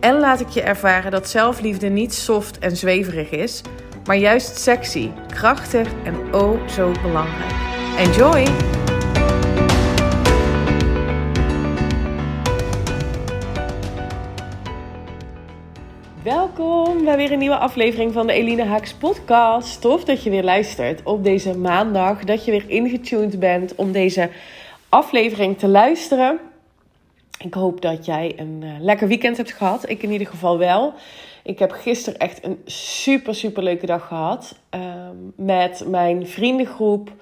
en laat ik je ervaren dat zelfliefde niet soft en zweverig is, maar juist sexy, krachtig en oh zo belangrijk. Enjoy! Welkom bij weer een nieuwe aflevering van de Eline Haaks podcast. Tof dat je weer luistert op deze maandag, dat je weer ingetuned bent om deze aflevering te luisteren. Ik hoop dat jij een lekker weekend hebt gehad. Ik in ieder geval wel. Ik heb gisteren echt een super leuke dag gehad. Met mijn vriendengroep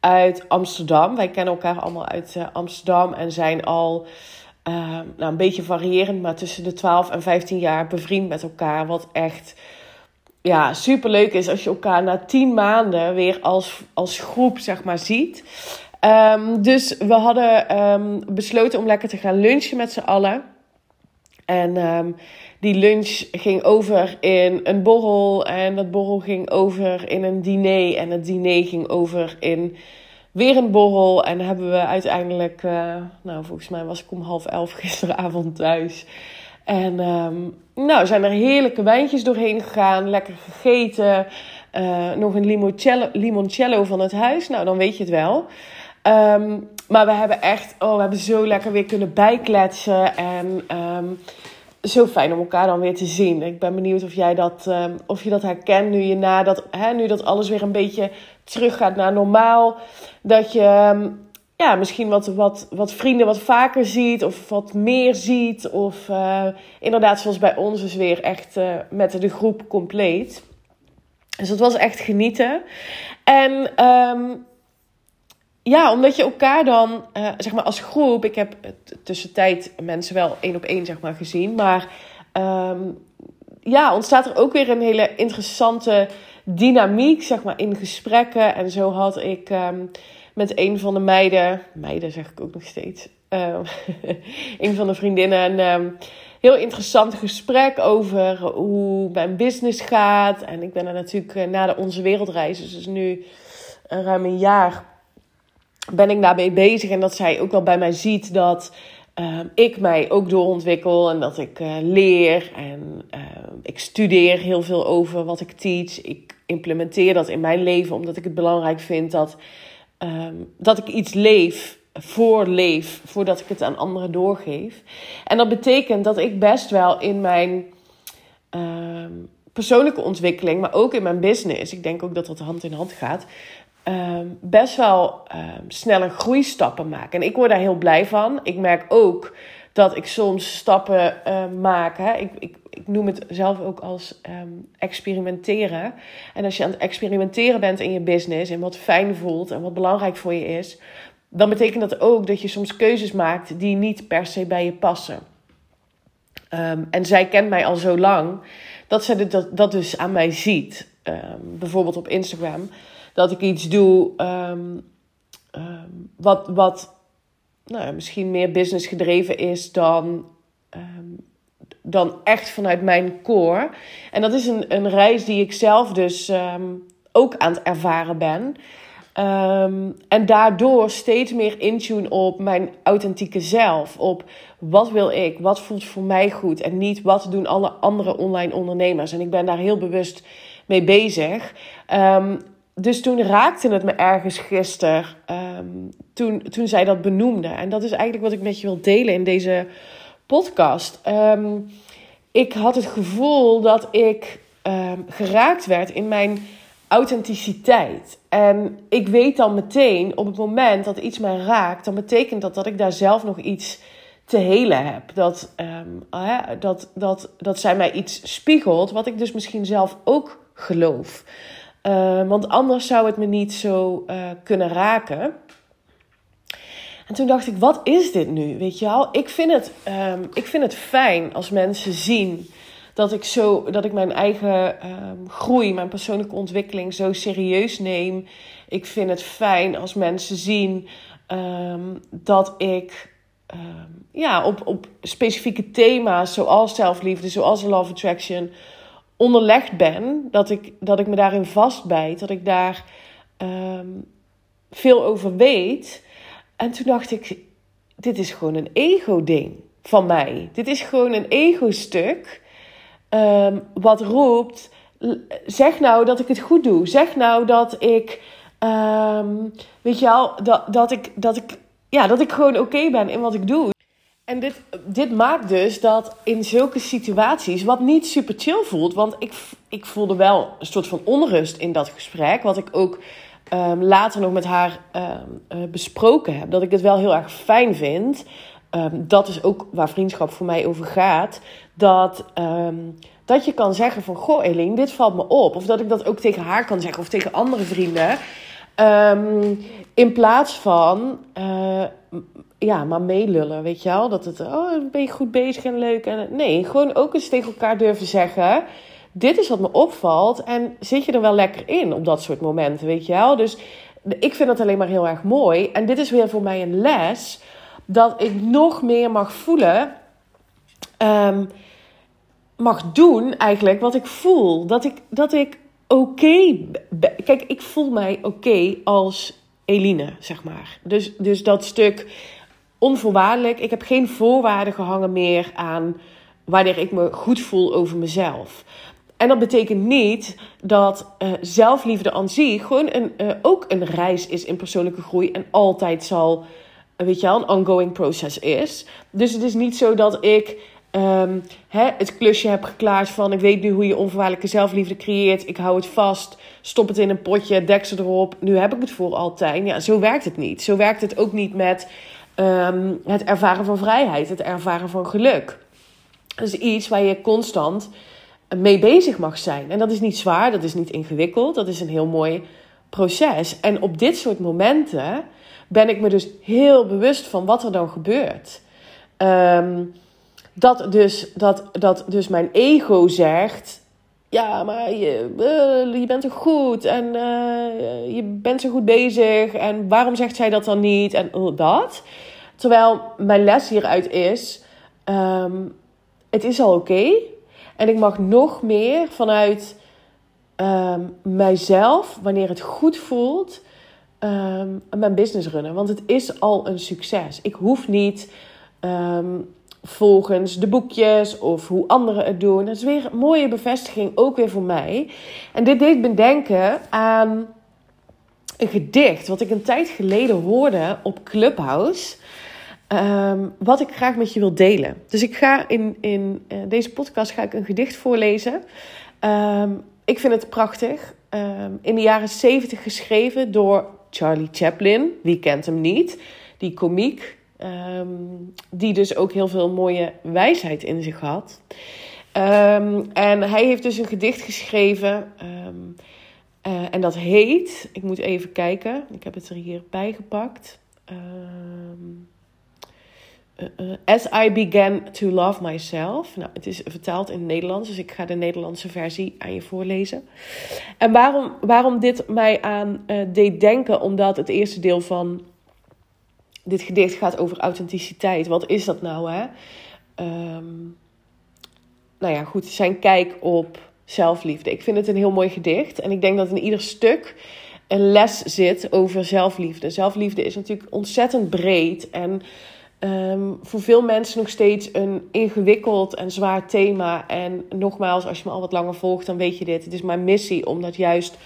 uit Amsterdam. Wij kennen elkaar allemaal uit Amsterdam. En zijn al een beetje variërend. Maar tussen de 12 en 15 jaar bevriend met elkaar. Wat echt ja, super leuk is als je elkaar na 10 maanden weer als groep zeg maar, ziet. Dus we hadden besloten om lekker te gaan lunchen met z'n allen. En die lunch ging over in een borrel. En dat borrel ging over in een diner. En het diner ging over in weer een borrel. En hebben we uiteindelijk, volgens mij was ik om 22:30 gisteravond thuis. En zijn er heerlijke wijntjes doorheen gegaan. Lekker gegeten. Nog een limoncello van het huis. Nou, dan weet je het wel. Maar we hebben echt, we hebben zo lekker weer kunnen bijkletsen en zo fijn om elkaar dan weer te zien. Ik ben benieuwd of jij dat, of je dat herkent nu dat alles weer een beetje terug gaat naar normaal. Dat je misschien wat vrienden wat vaker ziet of wat meer ziet of inderdaad zoals bij ons dus weer echt met de groep compleet. Dus dat was echt genieten en omdat je elkaar dan, als groep... Ik heb tussentijd mensen wel 1-op-1 gezien. Maar ontstaat er ook weer een hele interessante dynamiek in gesprekken. En zo had ik met een van de meiden... Meiden zeg ik ook nog steeds. Een van de vriendinnen een heel interessant gesprek over hoe mijn business gaat. En ik ben er natuurlijk na onze wereldreis, dus nu ruim een jaar... ben ik daarmee bezig en dat zij ook wel bij mij ziet dat ik mij ook doorontwikkel en dat ik leer en ik studeer heel veel over wat ik teach. Ik implementeer dat in mijn leven omdat ik het belangrijk vind dat ik iets voorleef voordat ik het aan anderen doorgeef. En dat betekent dat ik best wel in mijn persoonlijke ontwikkeling, maar ook in mijn business, ik denk ook dat dat hand in hand gaat... best wel snelle groeistappen maken. En ik word daar heel blij van. Ik merk ook dat ik soms stappen maak. Hè? Ik noem het zelf ook als experimenteren. En als je aan het experimenteren bent in je business... en wat fijn voelt en wat belangrijk voor je is... dan betekent dat ook dat je soms keuzes maakt... die niet per se bij je passen. En zij kent mij al zo lang... dat ze dat dus aan mij ziet. Bijvoorbeeld op Instagram... Dat ik iets doe wat misschien meer business gedreven is dan echt vanuit mijn core. En dat is een reis die ik zelf dus ook aan het ervaren ben. En daardoor steeds meer intune op mijn authentieke zelf. Op wat wil ik, wat voelt voor mij goed en niet wat doen alle andere online ondernemers. En ik ben daar heel bewust mee bezig. Dus toen raakte het me ergens gisteren, toen zij dat benoemde. En dat is eigenlijk wat ik met je wil delen in deze podcast. Ik had het gevoel dat ik geraakt werd in mijn authenticiteit. En ik weet dan meteen, op het moment dat iets mij raakt... dan betekent dat ik daar zelf nog iets te helen heb. Dat zij mij iets spiegelt, wat ik dus misschien zelf ook geloof... want anders zou het me niet zo kunnen raken. En toen dacht ik, wat is dit nu? Weet je wel? Ik vind het fijn als mensen zien Dat ik mijn eigen groei, mijn persoonlijke ontwikkeling zo serieus neem. Ik vind het fijn als mensen zien dat ik op specifieke thema's zoals zelfliefde, zoals love attraction onderlegd ben. Dat ik me daarin vastbijt, dat ik daar veel over weet. En toen dacht ik, dit is gewoon een ego-ding van mij. Dit is gewoon een ego-stuk. Wat roept, zeg nou dat ik het goed doe. Zeg nou dat ik, dat ik gewoon oké ben in wat ik doe. En dit maakt dus dat in zulke situaties, wat niet super chill voelt, want ik voelde wel een soort van onrust in dat gesprek, wat ik ook later nog met haar besproken heb, dat ik het wel heel erg fijn vind. Dat is ook waar vriendschap voor mij over gaat. Dat je kan zeggen van, goh Eline, dit valt me op. Of dat ik dat ook tegen haar kan zeggen of tegen andere vrienden. In plaats van, maar meelullen, weet je wel. Dat het, ben je goed bezig en leuk. En, nee, gewoon ook eens tegen elkaar durven zeggen, dit is wat me opvalt. En zit je er wel lekker in op dat soort momenten, weet je wel. Dus ik vind dat alleen maar heel erg mooi. En dit is weer voor mij een les, dat ik nog meer mag voelen, mag doen eigenlijk wat ik voel. Dat ik oké ben. Kijk, ik voel mij oké als Eline, zeg maar. Dus dat stuk onvoorwaardelijk. Ik heb geen voorwaarden gehangen meer aan wanneer ik me goed voel over mezelf. En dat betekent niet dat zelfliefde aan zich gewoon ook een reis is in persoonlijke groei en altijd zal, weet je wel, een ongoing proces is. Dus het is niet zo dat ik het klusje heb geklaard van, ik weet nu hoe je onvoorwaardelijke zelfliefde creëert, ik hou het vast, stop het in een potje, deksel erop, nu heb ik het voor altijd. Ja, zo werkt het niet. Zo werkt het ook niet met het ervaren van vrijheid, het ervaren van geluk. Dat is iets waar je constant mee bezig mag zijn. En dat is niet zwaar, dat is niet ingewikkeld, dat is een heel mooi proces. En op dit soort momenten ben ik me dus heel bewust van wat er dan gebeurt. Dat dus mijn ego zegt, ja, maar je bent toch goed en je bent zo goed bezig en waarom zegt zij dat dan niet en dat. Terwijl mijn les hieruit is, het is al oké. En ik mag nog meer vanuit mijzelf, wanneer het goed voelt, mijn business runnen. Want het is al een succes. Ik hoef niet volgens de boekjes of hoe anderen het doen. Dat is weer een mooie bevestiging, ook weer voor mij. En dit deed me denken aan een gedicht wat ik een tijd geleden hoorde op Clubhouse. Wat ik graag met je wil delen. Dus ik ga in deze podcast een gedicht voorlezen. Ik vind het prachtig. In de jaren 70 geschreven door Charlie Chaplin. Wie kent hem niet? Die komiek. Die dus ook heel veel mooie wijsheid in zich had. En hij heeft dus een gedicht geschreven. En dat heet, ik moet even kijken. Ik heb het er hier bij gepakt. As I Began to Love Myself. Nou, het is vertaald in het Nederlands, dus ik ga de Nederlandse versie aan je voorlezen. En waarom dit mij aan deed denken, omdat het eerste deel van dit gedicht gaat over authenticiteit. Wat is dat nou, hè? Nou ja, goed, zijn kijk op zelfliefde. Ik vind het een heel mooi gedicht en ik denk dat in ieder stuk een les zit over zelfliefde. Zelfliefde is natuurlijk ontzettend breed en voor veel mensen nog steeds een ingewikkeld en zwaar thema. En nogmaals, als je me al wat langer volgt, dan weet je dit. Het is mijn missie om dat juist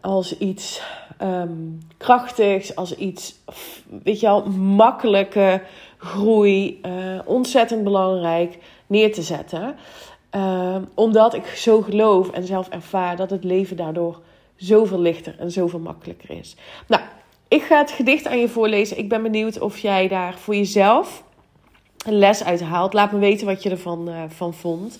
als iets krachtigs, als iets, weet je wel, makkelijke groei, ontzettend belangrijk neer te zetten. Omdat ik zo geloof en zelf ervaar dat het leven daardoor zoveel lichter en zoveel makkelijker is. Nou, ik ga het gedicht aan je voorlezen. Ik ben benieuwd of jij daar voor jezelf een les uit haalt. Laat me weten wat je ervan vond.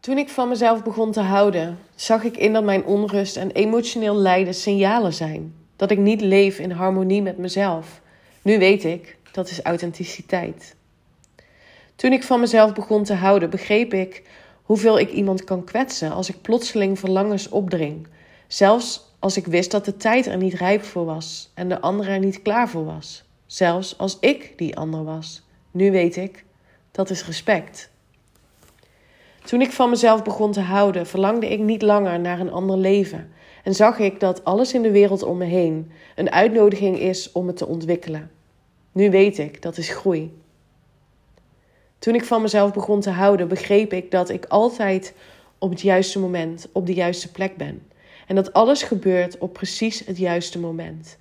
Toen ik van mezelf begon te houden, zag ik in dat mijn onrust en emotioneel lijden signalen zijn. Dat ik niet leef in harmonie met mezelf. Nu weet ik, dat is authenticiteit. Toen ik van mezelf begon te houden, begreep ik hoeveel ik iemand kan kwetsen als ik plotseling verlangens opdring. Zelfs als ik wist dat de tijd er niet rijp voor was en de ander er niet klaar voor was. Zelfs als ik die ander was. Nu weet ik, dat is respect. Toen ik van mezelf begon te houden, verlangde ik niet langer naar een ander leven. En zag ik dat alles in de wereld om me heen een uitnodiging is om me te ontwikkelen. Nu weet ik, dat is groei. Toen ik van mezelf begon te houden, begreep ik dat ik altijd op het juiste moment op de juiste plek ben. En dat alles gebeurt op precies het juiste moment.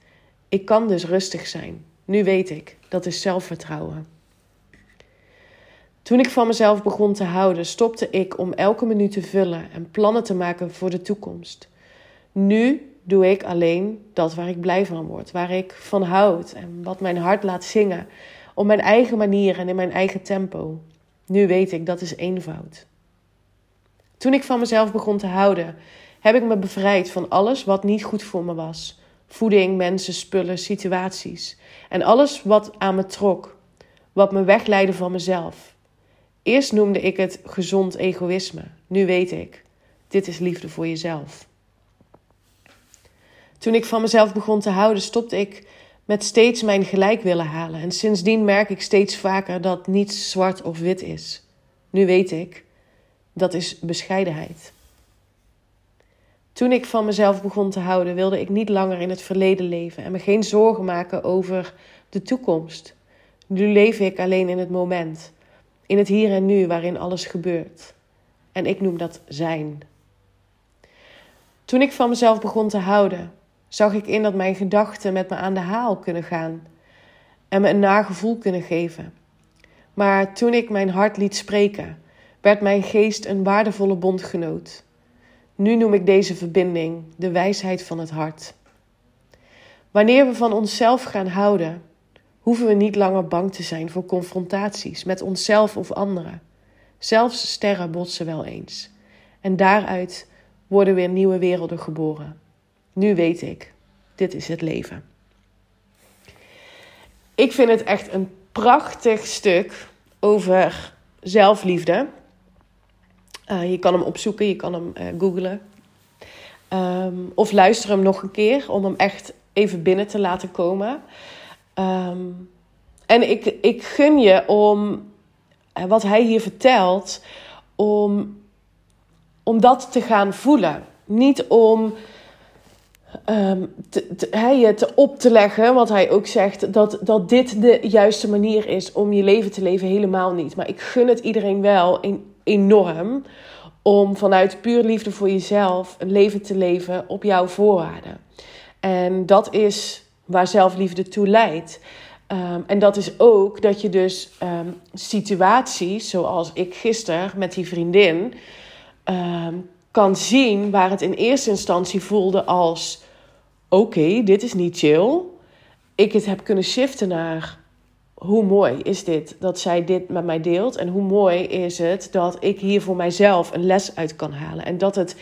Ik kan dus rustig zijn. Nu weet ik, dat is zelfvertrouwen. Toen ik van mezelf begon te houden, stopte ik om elke minuut te vullen en plannen te maken voor de toekomst. Nu doe ik alleen dat waar ik blij van word, waar ik van houd en wat mijn hart laat zingen. Op mijn eigen manier en in mijn eigen tempo. Nu weet ik, dat is eenvoud. Toen ik van mezelf begon te houden, heb ik me bevrijd van alles wat niet goed voor me was. Voeding, mensen, spullen, situaties. En alles wat aan me trok. Wat me wegleidde van mezelf. Eerst noemde ik het gezond egoïsme. Nu weet ik, dit is liefde voor jezelf. Toen ik van mezelf begon te houden, stopte ik met steeds mijn gelijk willen halen. En sindsdien merk ik steeds vaker dat niets zwart of wit is. Nu weet ik, dat is bescheidenheid. Toen ik van mezelf begon te houden, wilde ik niet langer in het verleden leven en me geen zorgen maken over de toekomst. Nu leef ik alleen in het moment, in het hier en nu waarin alles gebeurt. En ik noem dat zijn. Toen ik van mezelf begon te houden, zag ik in dat mijn gedachten met me aan de haal kunnen gaan en me een nagevoel kunnen geven. Maar toen ik mijn hart liet spreken, werd mijn geest een waardevolle bondgenoot. Nu noem ik deze verbinding de wijsheid van het hart. Wanneer we van onszelf gaan houden, hoeven we niet langer bang te zijn voor confrontaties met onszelf of anderen. Zelfs sterren botsen wel eens. En daaruit worden weer nieuwe werelden geboren. Nu weet ik, dit is het leven. Ik vind het echt een prachtig stuk over zelfliefde. Je kan hem opzoeken, je kan hem googlen. Of luister hem nog een keer om hem echt even binnen te laten komen. En ik gun je om, wat hij hier vertelt, om dat te gaan voelen. Niet om op te leggen, wat hij ook zegt, dat dit de juiste manier is om je leven te leven, helemaal niet. Maar ik gun het iedereen wel enorm om vanuit puur liefde voor jezelf een leven te leven op jouw voorwaarden. En dat is waar zelfliefde toe leidt. En dat is ook dat je dus situaties, zoals ik gisteren met die vriendin, kan zien waar het in eerste instantie voelde als oké, dit is niet chill. Ik het heb kunnen shiften naar hoe mooi is dit dat zij dit met mij deelt. En hoe mooi is het dat ik hier voor mijzelf een les uit kan halen. En dat het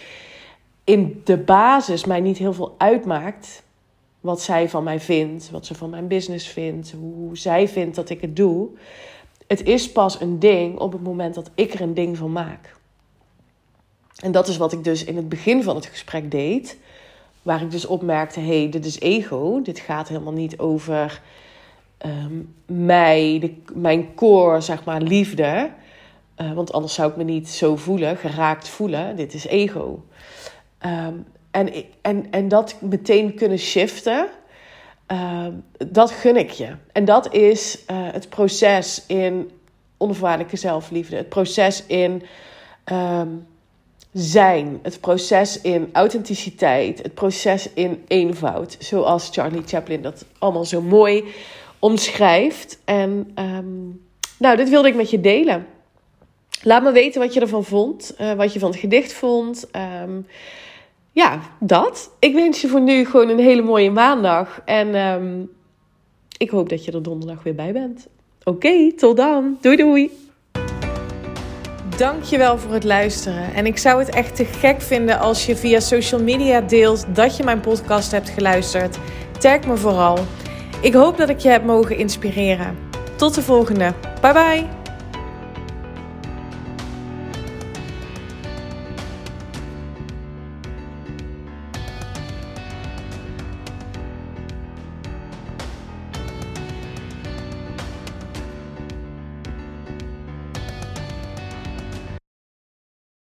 in de basis mij niet heel veel uitmaakt wat zij van mij vindt. Wat ze van mijn business vindt. Hoe zij vindt dat ik het doe. Het is pas een ding op het moment dat ik er een ding van maak. En dat is wat ik dus in het begin van het gesprek deed. Waar ik dus opmerkte, dit is ego. Dit gaat helemaal niet over mijn core, zeg maar, liefde. Want anders zou ik me niet zo voelen, geraakt voelen. Dit is ego. En dat meteen kunnen shiften, dat gun ik je. En dat is het proces in onvoorwaardelijke zelfliefde. Het proces in zijn, het proces in authenticiteit, het proces in eenvoud. Zoals Charlie Chaplin dat allemaal zo mooi omschrijft. En dit wilde ik met je delen. Laat me weten wat je ervan vond, wat je van het gedicht vond. Dat. Ik wens je voor nu gewoon een hele mooie maandag. En ik hoop dat je er donderdag weer bij bent. Oké, tot dan. Doei doei. Dankjewel voor het luisteren. En ik zou het echt te gek vinden als je via social media deelt dat je mijn podcast hebt geluisterd. Tag me vooral. Ik hoop dat ik je heb mogen inspireren. Tot de volgende. Bye bye.